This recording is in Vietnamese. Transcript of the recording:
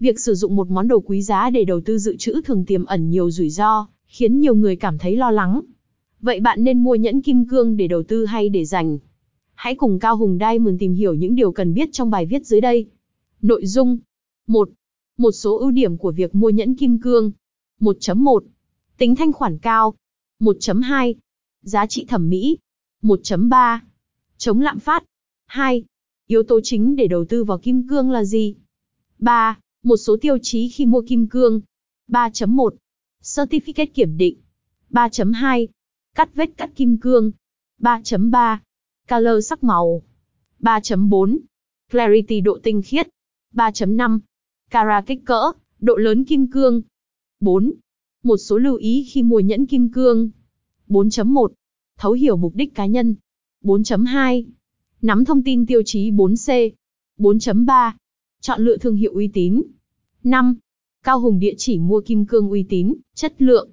Việc sử dụng một món đồ quý giá để đầu tư dự trữ thường tiềm ẩn nhiều rủi ro, khiến nhiều người cảm thấy lo lắng. Vậy bạn nên mua nhẫn kim cương để đầu tư hay để dành? Hãy cùng Cao Hùng Diamond tìm hiểu những điều cần biết trong bài viết dưới đây. Nội dung 1. Một số ưu điểm của việc mua nhẫn kim cương. 1.1. Tính thanh khoản cao. 1.2. Giá trị thẩm mỹ. 1.3. Chống lạm phát. 2. Yếu tố chính để đầu tư vào kim cương là gì? 3. Một số tiêu chí khi mua kim cương. 3.1. Certificate kiểm định. 3.2. Cắt vết cắt kim cương. 3.3. Color sắc màu. 3.4. Clarity độ tinh khiết. 3.5. Carat kích cỡ, độ lớn kim cương. 4. Một số lưu ý khi mua nhẫn kim cương. 4.1. Thấu hiểu mục đích cá nhân. 4.2. Nắm thông tin tiêu chí 4C. 4.3. Chọn lựa thương hiệu uy tín. 5. Cao Hùng địa chỉ mua kim cương uy tín, chất lượng,